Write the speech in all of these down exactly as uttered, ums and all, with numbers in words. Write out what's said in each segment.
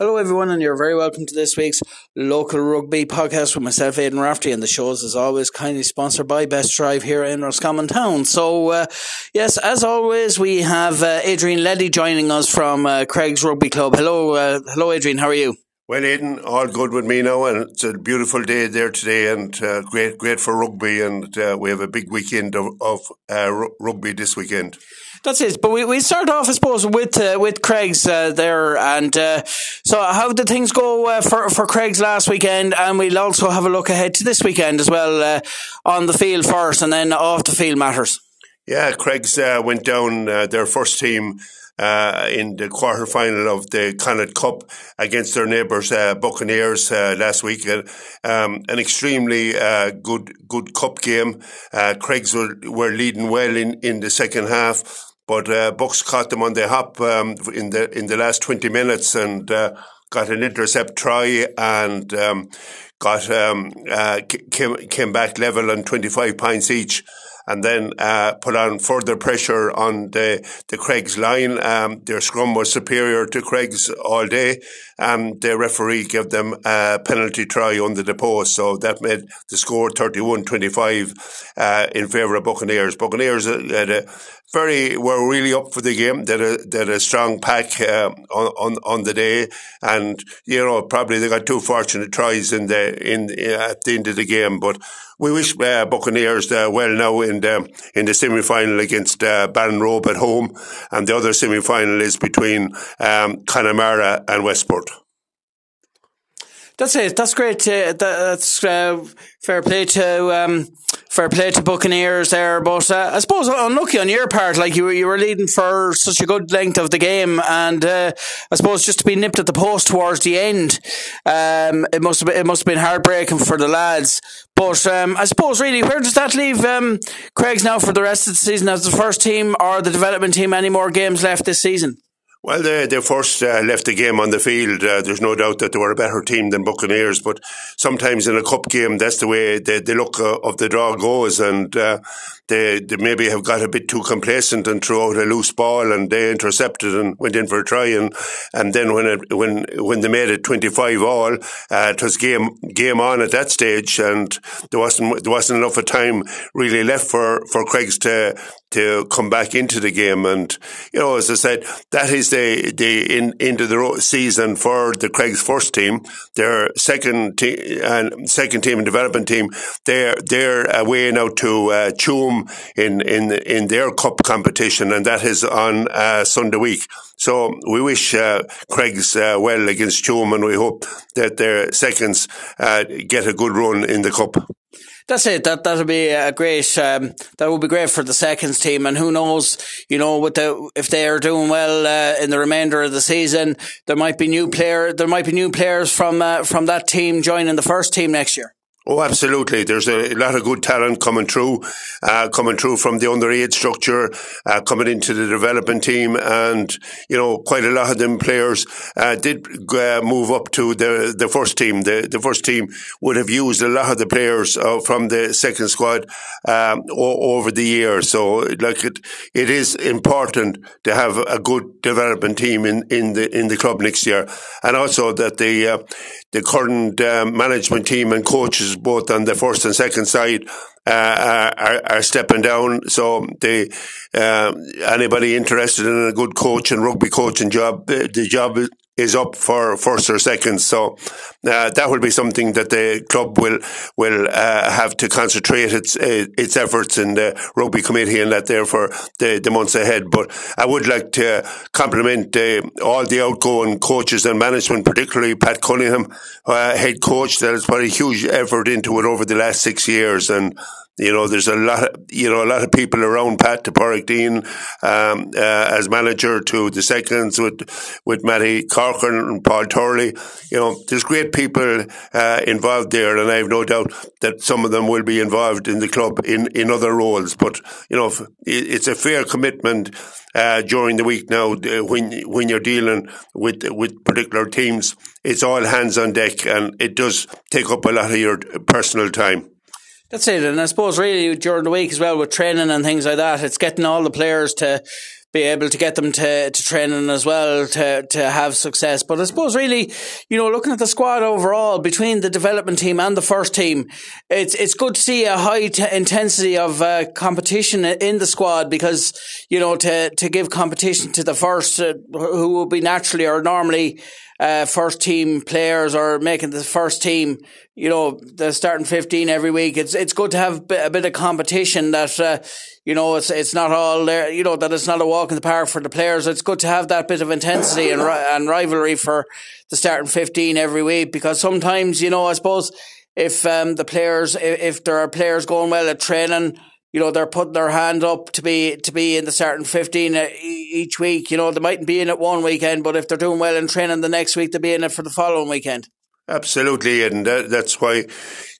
Hello everyone, and you're very welcome to this week's Local Rugby Podcast with myself, Aidan Raftery, and the show's as always kindly sponsored by Best Drive here in Roscommon Town. So uh, yes, as always we have uh, Adrian Leddy joining us from uh, Creggs Rugby Club. Hello, uh, hello Adrian, how are you? Well Aidan, all good with me now, and it's a beautiful day there today, and uh, great great for rugby, and uh, we have a big weekend of, of uh, rugby this weekend. That's it. But we, we start off, I suppose, with uh, with Creggs uh, there, and uh, so how did things go uh, for for Creggs last weekend? And we'll also have a look ahead to this weekend as well, uh, on the field first, and then off the field matters. Yeah, Creggs uh, went down uh, their first team uh, in the quarter final of the Connacht Cup against their neighbours uh, Buccaneers uh, last week. Uh, um, an extremely uh, good good cup game. Uh, Creggs were were leading well in, in the second half. But uh, Bucks caught them on the hop um, in the in the last twenty minutes, and uh, got an intercept try, and um, got um, uh, came came back level on twenty five points each, and then uh, put on further pressure on the the Creggs line. Um, their scrum was superior to Creggs all day, and the referee gave them a penalty try under the post, so that made the score thirty-one twenty-five uh, in favour of Buccaneers. Buccaneers had a Very were really up for the game. They had a, they had a strong pack uh, on, on on the day, and you know probably they got two fortunate tries in the in at the end of the game. But we wish uh, Buccaneers uh, well now in the in the semi final against uh, Ballinrobe at home, and the other semi final is between um, Connemara and Westport. That's it. That's great. Uh, that's uh, fair play to um, fair play to Buccaneers there. But uh, I suppose unlucky on your part. Like you, you were leading for such a good length of the game, and uh, I suppose just to be nipped at the post towards the end, um, it must have been, it must have been heartbreaking for the lads. But um, I suppose really, where does that leave um, Creggs now for the rest of the season as the first team or the development team? Any more games left this season? Well, they, they first uh, left the game on the field. Uh, there's no doubt that they were a better team than Buccaneers, but sometimes in a cup game, that's the way the, the luck uh, of the draw goes, and uh, they, they maybe have got a bit too complacent and threw out a loose ball, and they intercepted and went in for a try, and, and then when it, when when they made it twenty-five all, uh, it was game game on at that stage, and there wasn't there wasn't enough of time really left for for Creggs to to come back into the game. And you know, as I said, that is the the in into the season for the Creggs first team. Their second team and second team and development team, they're they're away now to uh, Toome in in in their cup competition, and that is on uh, Sunday week. So we wish uh, Creggs uh, well against Toome, and we hope that their seconds uh, get a good run in the cup. That's it. That that'll be a great. Um, that would be great for the seconds team, and who knows? You know, with the, if they are doing well uh, in the remainder of the season, there might be new player. There might be new players from uh, from that team joining the first team next year. Oh, absolutely. There's a lot of good talent coming through, uh, coming through from the underage structure, uh, coming into the development team. And, you know, quite a lot of them players, uh, did, uh, move up to the, the first team. The, the first team would have used a lot of the players, uh, from the second squad, um, o- over the year. So, like, it, it is important to have a good development team in, in the, in the club next year. And also that the, uh, the current, uh, management team and coaches both on the first and second side uh, are, are stepping down, so they uh, anybody interested in a good coach and rugby coaching job, the job is up for first or second. So uh, that will be something that the club will will uh, have to concentrate its its efforts in the rugby committee and that there for the, the months ahead. But I would like to compliment uh, all the outgoing coaches and management, particularly Pat Cunningham, uh, head coach, that has put a huge effort into it over the last six years. And you know, there's a lot of, you know, a lot of people around Pat Taporik Dean, um, uh, as manager to the seconds with, with Matty Corkin and Paul Turley. You know, there's great people, uh, involved there, and I have no doubt that some of them will be involved in the club in, in other roles. But, you know, it's a fair commitment, uh, during the week now when, when you're dealing with, with particular teams. It's all hands on deck, and it does take up a lot of your personal time. That's it, and I suppose really during the week as well with training and things like that, it's getting all the players to be able to get them to, to training as well to, to have success. But I suppose really, you know, looking at the squad overall between the development team and the first team, it's it's good to see a high t- intensity of uh, competition in the squad, because, you know, to, to give competition to the first uh, who will be naturally or normally Uh, first team players or making the first team, you know, the starting fifteen every week. It's it's good to have a bit of competition that, uh, you know, it's it's not all there, you know, that it's not a walk in the park for the players. It's good to have that bit of intensity and and rivalry for the starting fifteen every week, because sometimes, you know, I suppose if um, the players, if, if there are players going well at training, you know, they're putting their hand up to be to be in the starting fifteen each week. You know, they mightn't be in it one weekend, but if they're doing well in training the next week, they'll be in it for the following weekend. Absolutely, and that, that's why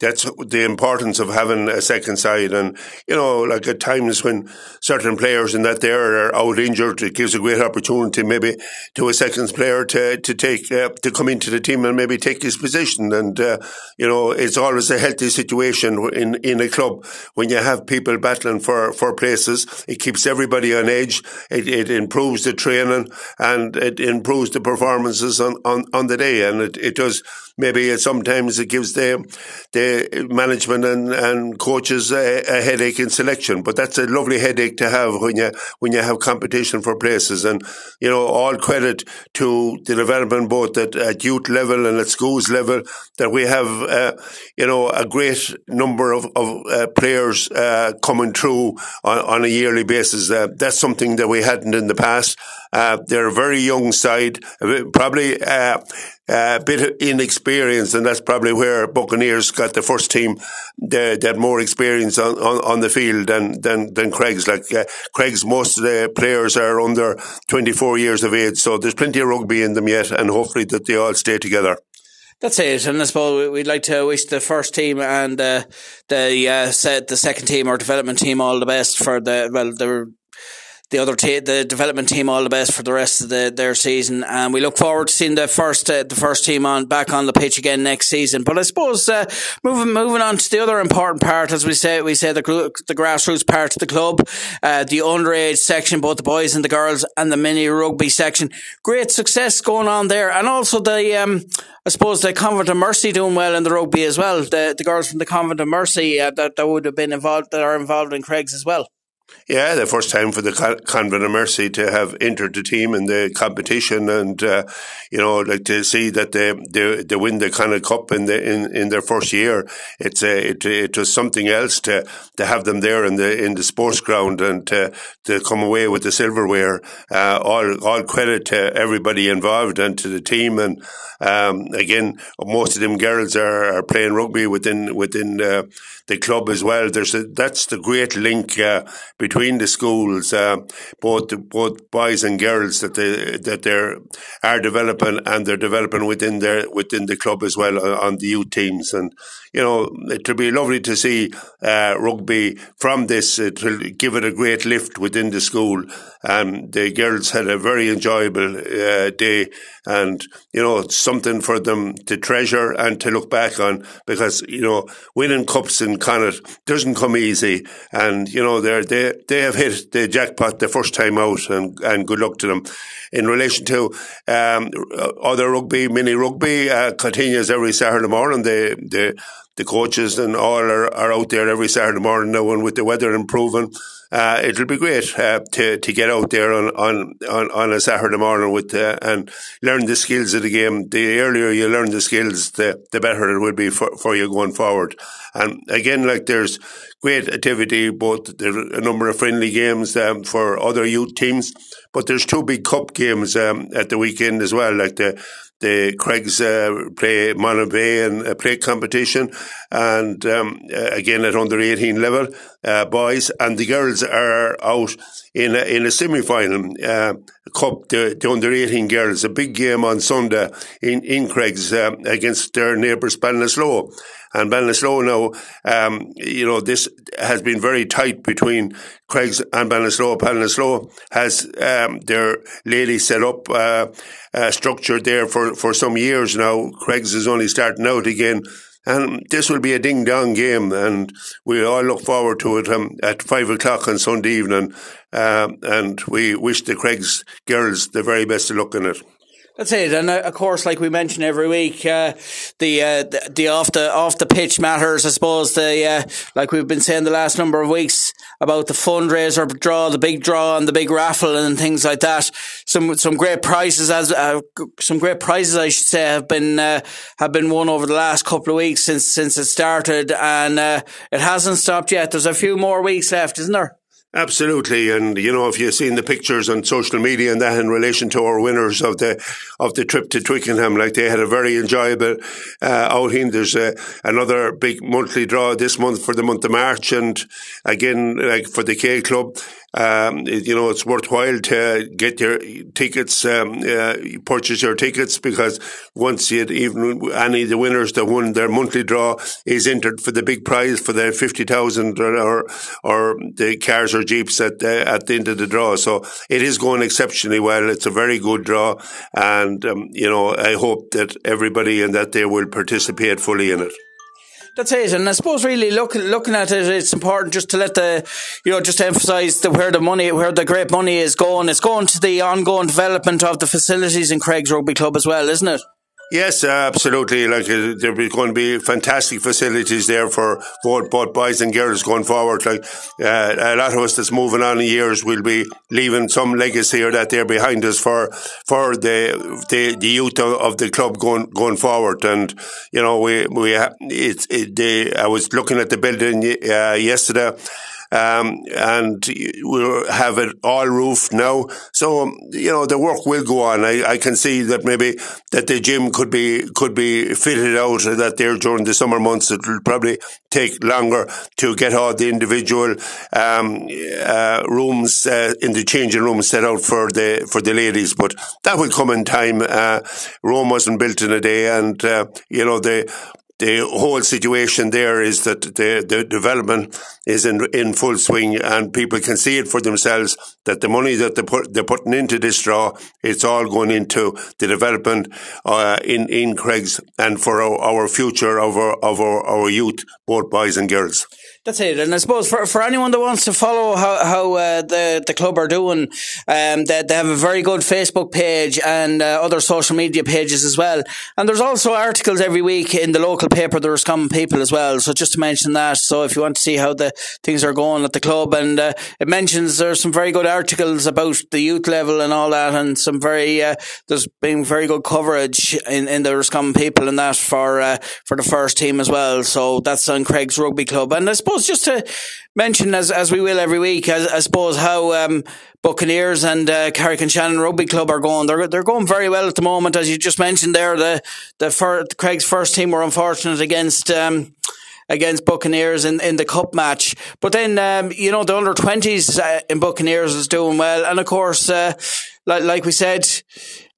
that's the importance of having a second side. And, you know, like at times when certain players in that there are out injured, it gives a great opportunity maybe to a second player to to take uh, to come into the team and maybe take his position. And uh, you know, it's always a healthy situation in in a club when you have people battling for, for places. It keeps everybody on edge. It, it improves the training and it improves the performances on, on, on the day, and it, it does. Maybe sometimes it gives the, the management and, and coaches a, a headache in selection, but that's a lovely headache to have when you when you have competition for places. And, you know, all credit to the development both at, at youth level and at schools level, that we have, uh, you know, a great number of, of uh, players uh, coming through on, on a yearly basis. Uh, that's something that we hadn't in the past. Uh, they're a very young side, probably uh, a bit inexperienced, and that's probably where Buccaneers got the first team that, that more experience on, on, on the field than than, than Creggs. Like uh, Creggs, most of the players are under twenty-four years of age, so there's plenty of rugby in them yet, and hopefully that they all stay together. That's it, and I suppose we'd like to wish the first team and uh, the uh, set the second team or development team all the best for the well the. The other te- the development team all the best for the rest of the, their season, and we look forward to seeing the first uh, the first team on back on the pitch again next season. But I suppose uh, moving moving on to the other important part, as we say we say the the grassroots part of the club, uh, the underage section, both the boys and the girls, and the mini rugby section. Great success going on there, and also the um I suppose the Convent of Mercy doing well in the rugby as well. The the girls from the Convent of Mercy uh, that that would have been involved that are involved in Creggs as well. Yeah, the first time for the Convent of Mercy to have entered the team in the competition, and uh, you know, like to see that they they, they win the Connacht Cup in the in, in their first year. It's a, it it was something else to to have them there in the in the sports ground and to, to come away with the silverware. Uh, all all credit to everybody involved and to the team. And um, again, most of them girls are, are playing rugby within within uh, the club as well. There's a, that's the great link. Uh, Between the schools, uh, both both boys and girls that they that they are developing, and they're developing within their within the club as well uh, on the youth teams. And you know, it'll be lovely to see uh, rugby from this. It'll give it a great lift within the school. Um, the girls had a very enjoyable uh, day, and you know, it's something for them to treasure and to look back on, because you know, winning cups in Connacht doesn't come easy, and you know, they're they. They have hit the jackpot the first time out, and, and good luck to them. In relation to um, other rugby, mini rugby uh, continues every Saturday morning. They, they, the coaches and all are, are out there every Saturday morning now, and with the weather improving, uh, it'll be great uh, to to get out there on on, on, on a Saturday morning with uh, and learn the skills of the game. The earlier you learn the skills, the, the better it will be for, for you going forward. And again, like there's great activity, both a number of friendly games um, for other youth teams, but there's two big cup games um, at the weekend as well, like the the Creggs uh, play Mona Bay and a play competition, and um, again at under eighteen level, uh, boys and the girls are out in a, in a semi-final uh, cup, the, the under eighteen girls, a big game on Sunday in, in Creggs um, against their neighbours Ballinasloe. And Ballinasloe now, um, you know, this has been very tight between Creggs and Ballinasloe. Ballinasloe has um, their lady set up uh, a structure there for, for some years now. Creggs is only starting out again. And this will be a ding-dong game, and we all look forward to it um, at five o'clock on Sunday evening. Um, and we wish the Creggs girls the very best of luck in it. That's it, and uh, of course, like we mention every week, uh, the, uh, the the off the off the pitch matters. I suppose the uh, like we've been saying the last number of weeks about the fundraiser draw, the big draw, and the big raffle, and things like that. Some some great prizes as uh, some great prizes, I should say, have been uh, have been won over the last couple of weeks since since it started, and uh, it hasn't stopped yet. There's a few more weeks left, isn't there? Absolutely, and you know, if you've seen the pictures on social media and that in relation to our winners of the of the trip to Twickenham, like they had a very enjoyable uh, outing. There's a, another big monthly draw this month for the month of March, and again, like for the K Club. Um, you know, it's worthwhile to get your tickets, um, uh, purchase your tickets, because once you even any of the winners that won their monthly draw is entered for the big prize for the fifty thousand or or the cars or jeeps at the, at the end of the draw. So it is going exceptionally well. It's a very good draw, and um, you know, I hope that everybody and that they will participate fully in it. That's it, and I suppose really look, looking at it, it's important just to let the, you know, just to emphasise the where the money, where the great money is going. It's going to the ongoing development of the facilities in Creggs Rugby Club as well, isn't it? Yes, absolutely. Like uh, there's going to be fantastic facilities there for both, both boys and girls going forward. Like uh, a lot of us that's moving on in years will be leaving some legacy or that there behind us for for the the, the youth of, of the club going going forward. And you know, we we it's it, they, I was looking at the building uh, yesterday. Um, and we'll have it all roofed now. So, um, you know, the work will go on. I, I can see that maybe that the gym could be, could be fitted out that there during the summer months. It will probably take longer to get all the individual, um, uh, rooms, uh, in the changing rooms set out for the, for the ladies. But that will come in time. Uh, Rome wasn't built in a day. And, uh, you know, the, The whole situation there is that the, the development is in in full swing, and people can see it for themselves that the money that they put, they're putting into this draw, it's all going into the development uh, in in Creggs and for our, our future of our of our, our youth, both boys and girls. That's it, and I suppose for, for anyone that wants to follow how how uh, the the club are doing, um, they they have a very good Facebook page and uh, other social media pages as well. And there's also articles every week in the local paper, the Roscommon People as well. So just to mention that. So if you want to see how the things are going at the club, and uh, it mentions there's some very good articles about the youth level and all that, and some very uh, there's been very good coverage in, in the Roscommon People and that for uh, for the first team as well. So that's on Creggs Rugby Club, and I suppose. Just to mention, as as we will every week, I, I suppose how um, Buccaneers and uh, Carrick and Shannon Rugby Club are going. They're they're going very well at the moment, as you just mentioned there. The the, fir- the Creggs first team were unfortunate against um, against Buccaneers in, in the cup match, but then um, you know, the under twenties uh, in Buccaneers is doing well, and of course, uh, like like we said.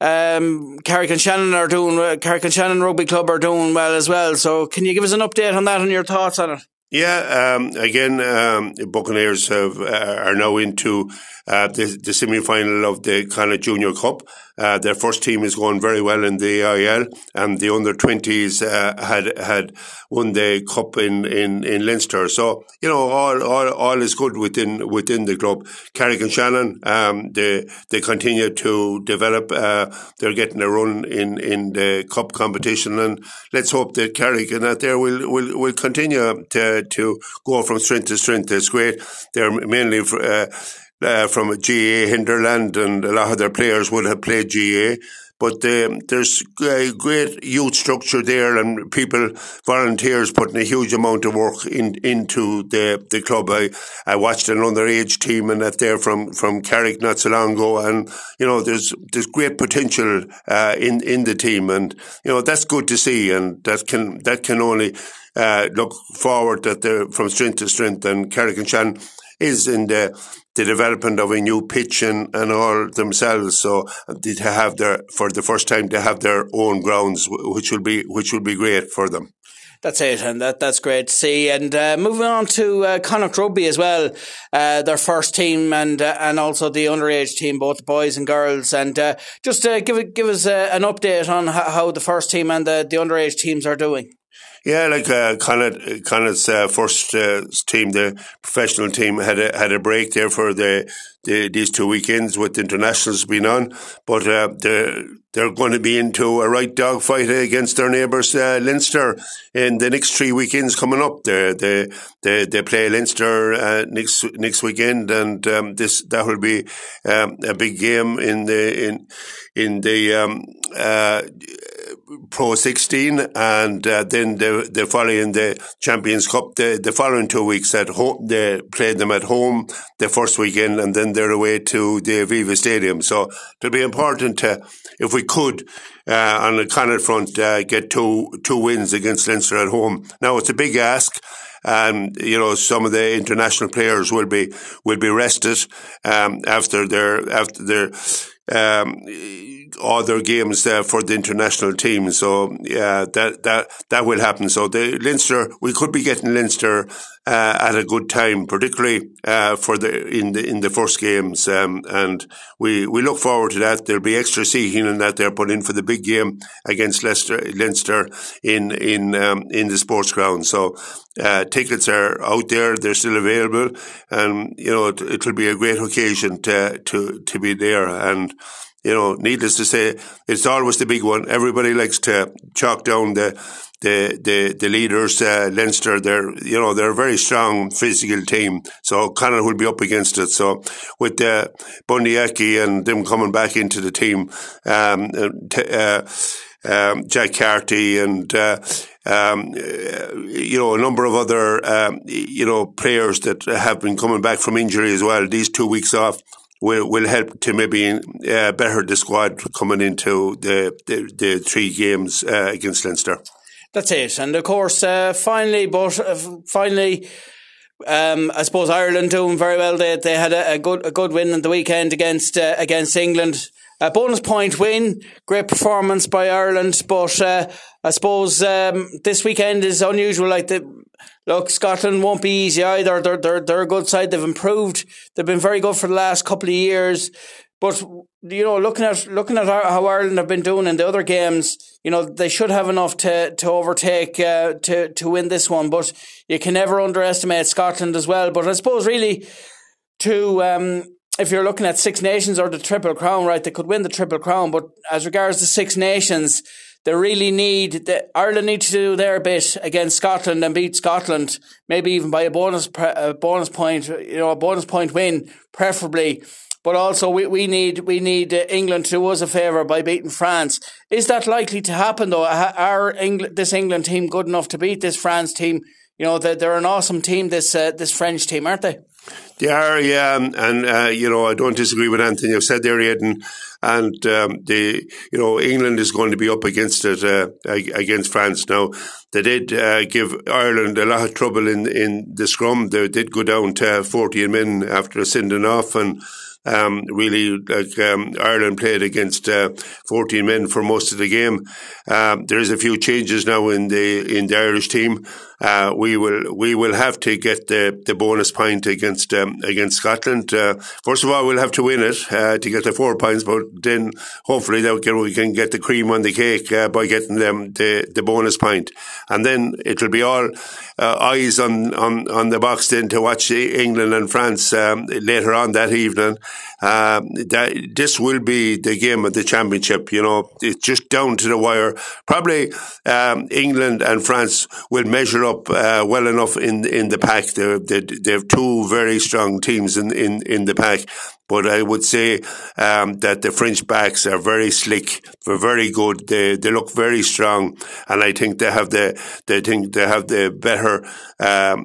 Um, Carrick and Shannon are doing uh, Carrick and Shannon Rugby Club are doing well as well. So, can you give us an update on that and your thoughts on it? Yeah, um, again, um, Buccaneers have, uh, are now into uh, the, the semi-final of the Connacht Junior Cup. Uh, their first team is going very well in the A I L, and the under twenties uh, had had won the cup in, in, in Leinster. So, you know, all, all all is good within within the club. Carrick and Shannon, um, they they continue to develop. Uh, they're getting a run in, in the cup competition, and let's hope that Carrick and that there will will will continue to. to go from strength to strength. It's great. They're mainly uh, uh, from a G A A hinterland, and a lot of their players would have played G A A. But uh, there's a great youth structure there, and people, volunteers, putting a huge amount of work in, into the, the club. I, I watched an underage team and that there from, from Carrick not so long ago, and you know, there's there's great potential uh, in in the team, and you know, that's good to see, and that can that can only uh, look forward that they're from strength to strength, and Carrick and Shannon is in the, the development of a new pitch and, and all themselves. So they have their, for the first time, they have their own grounds, which will be, which will be great for them. That's it, and that, that's great to see. And uh, moving on to uh, Connacht Rugby as well, uh, their first team and uh, and also the underage team, both the boys and girls. And uh, just uh, give give us uh, an update on how the first team and the, the underage teams are doing. Yeah, like uh, Connacht, Connacht's uh, first uh, team, the professional team, had a had a break there for the, the these two weekends with the internationals being on, but uh, they're they're going to be into a right dogfight against their neighbours uh, Leinster in the next three weekends coming up. There, they they they play Leinster uh, next next weekend, and um, this that will be um, a big game in the in in the. Um, uh, Pro sixteen, and uh, then the the following the Champions Cup, the, the following two weeks at home. They played them at home the first weekend, and then they're away to the Aviva Stadium. So it'll be important to, if we could, uh, on the Connacht front, uh, get two two wins against Leinster at home. Now it's a big ask. And um, you know, some of the international players will be will be rested um, after their after their. Um, all their games uh, for the international team, so yeah, that that that will happen. So the Leinster, we could be getting Leinster uh, at a good time, particularly uh, for the in the in the first games, um, and we we look forward to that. There'll be extra seating and that they're put in for the big game against Leicester Leinster in in um, in the sports ground. So uh, tickets are out there; they're still available, and you know it, it'll be a great occasion to to to be there. And you know, needless to say, it's always the big one. Everybody likes to chalk down the the the, the leaders, uh, Leinster. They're you know they're a very strong physical team, so Connacht will be up against it. So with the uh, Bundee Aki and them coming back into the team, um, t- uh, um, Jack Carty and. Uh, Um, you know, a number of other, um, you know, players that have been coming back from injury as well. These two weeks off will, will help to maybe uh, better the squad coming into the, the, the three games uh, against Leinster. That's it. And of course, uh, finally, but uh, finally, um, I suppose Ireland doing very well. They they had a, a good a good win on the weekend against uh, against England. A bonus point win, great performance by Ireland, but uh, I suppose um, this weekend is unusual. Like the look, Scotland won't be easy either. They're they're they're a good side. They've improved. They've been very good for the last couple of years. But you know, looking at looking at how Ireland have been doing in the other games, you know they should have enough to to overtake uh, to to win this one. But you can never underestimate Scotland as well. But I suppose really to. Um, If you're looking at Six Nations or the Triple Crown, right, they could win the Triple Crown. But as regards the Six Nations, they really need the, Ireland need to do their bit against Scotland and beat Scotland, maybe even by a bonus a bonus point, you know, a bonus point win, preferably. But also we, we need we need England to do us a favour by beating France. Is that likely to happen though? Are England, this England team good enough to beat this France team? You know, they're, they're an awesome team. This uh, this French team, aren't they? They are, yeah, and uh, you know I don't disagree with Anthony. I've said there, Aidan, and um, the you know England is going to be up against it uh, against France now. They did uh, give Ireland a lot of trouble in in the scrum. They did go down to fourteen men after a sending off, and um, really like um, Ireland played against uh, fourteen men for most of the game. Um, there is a few changes now in the in the Irish team. Uh, we will we will have to get the, the bonus point against um, against Scotland. Uh, first of all, we'll have to win it uh, to get the four points, but then hopefully that we can, we can get the cream on the cake uh, by getting them the, the bonus point. And then it'll be all uh, eyes on, on, on the box then to watch England and France um, later on that evening. Uh, that, this will be the game of the championship. You know, it's just down to the wire. Probably um, England and France will measure up. Up uh, well enough in in the pack. They they have two very strong teams in, in, in the pack. But I would say um, that the French backs are very slick, they're very good. They they look very strong, and I think they have the they think they have the better um,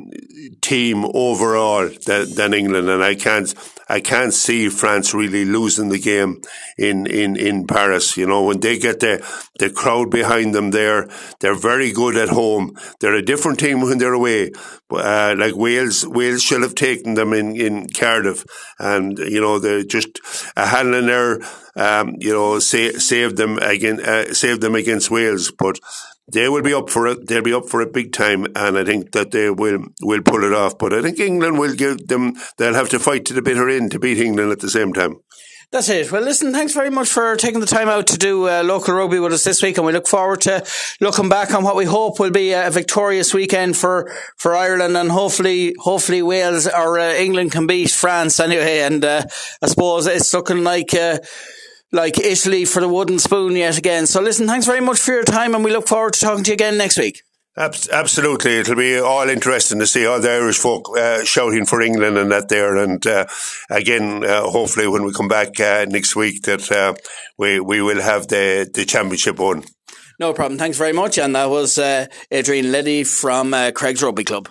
team overall than, than England. And I can't I can't see France really losing the game in, in, in Paris. You know, when they get the the crowd behind them, there they're very good at home. They're a different team when they're away. Uh, like Wales, Wales should have taken them in, in Cardiff, and you know. They're just a handle and error, um, you know, sa- saved them again, uh, saved them against Wales. But they will be up for it. They'll be up for it big time, and I think that they will will pull it off. But I think England will give them. They'll have to fight to the bitter end to beat England at the same time. That's it. Well, listen, thanks very much for taking the time out to do uh, local rugby with us this week, and we look forward to looking back on what we hope will be a victorious weekend for, for Ireland, and hopefully hopefully Wales or uh, England can beat France anyway. And uh, I suppose it's looking like uh, like Italy for the wooden spoon yet again. So listen, thanks very much for your time, and we look forward to talking to you again next week. Absolutely, it'll be all interesting to see all the Irish folk uh, shouting for England and that there. And uh, again, uh, hopefully, when we come back uh, next week, that uh, we we will have the the championship won. No problem. Thanks very much, and that was uh, Adrian Leddy from uh, Creggs Rugby Club.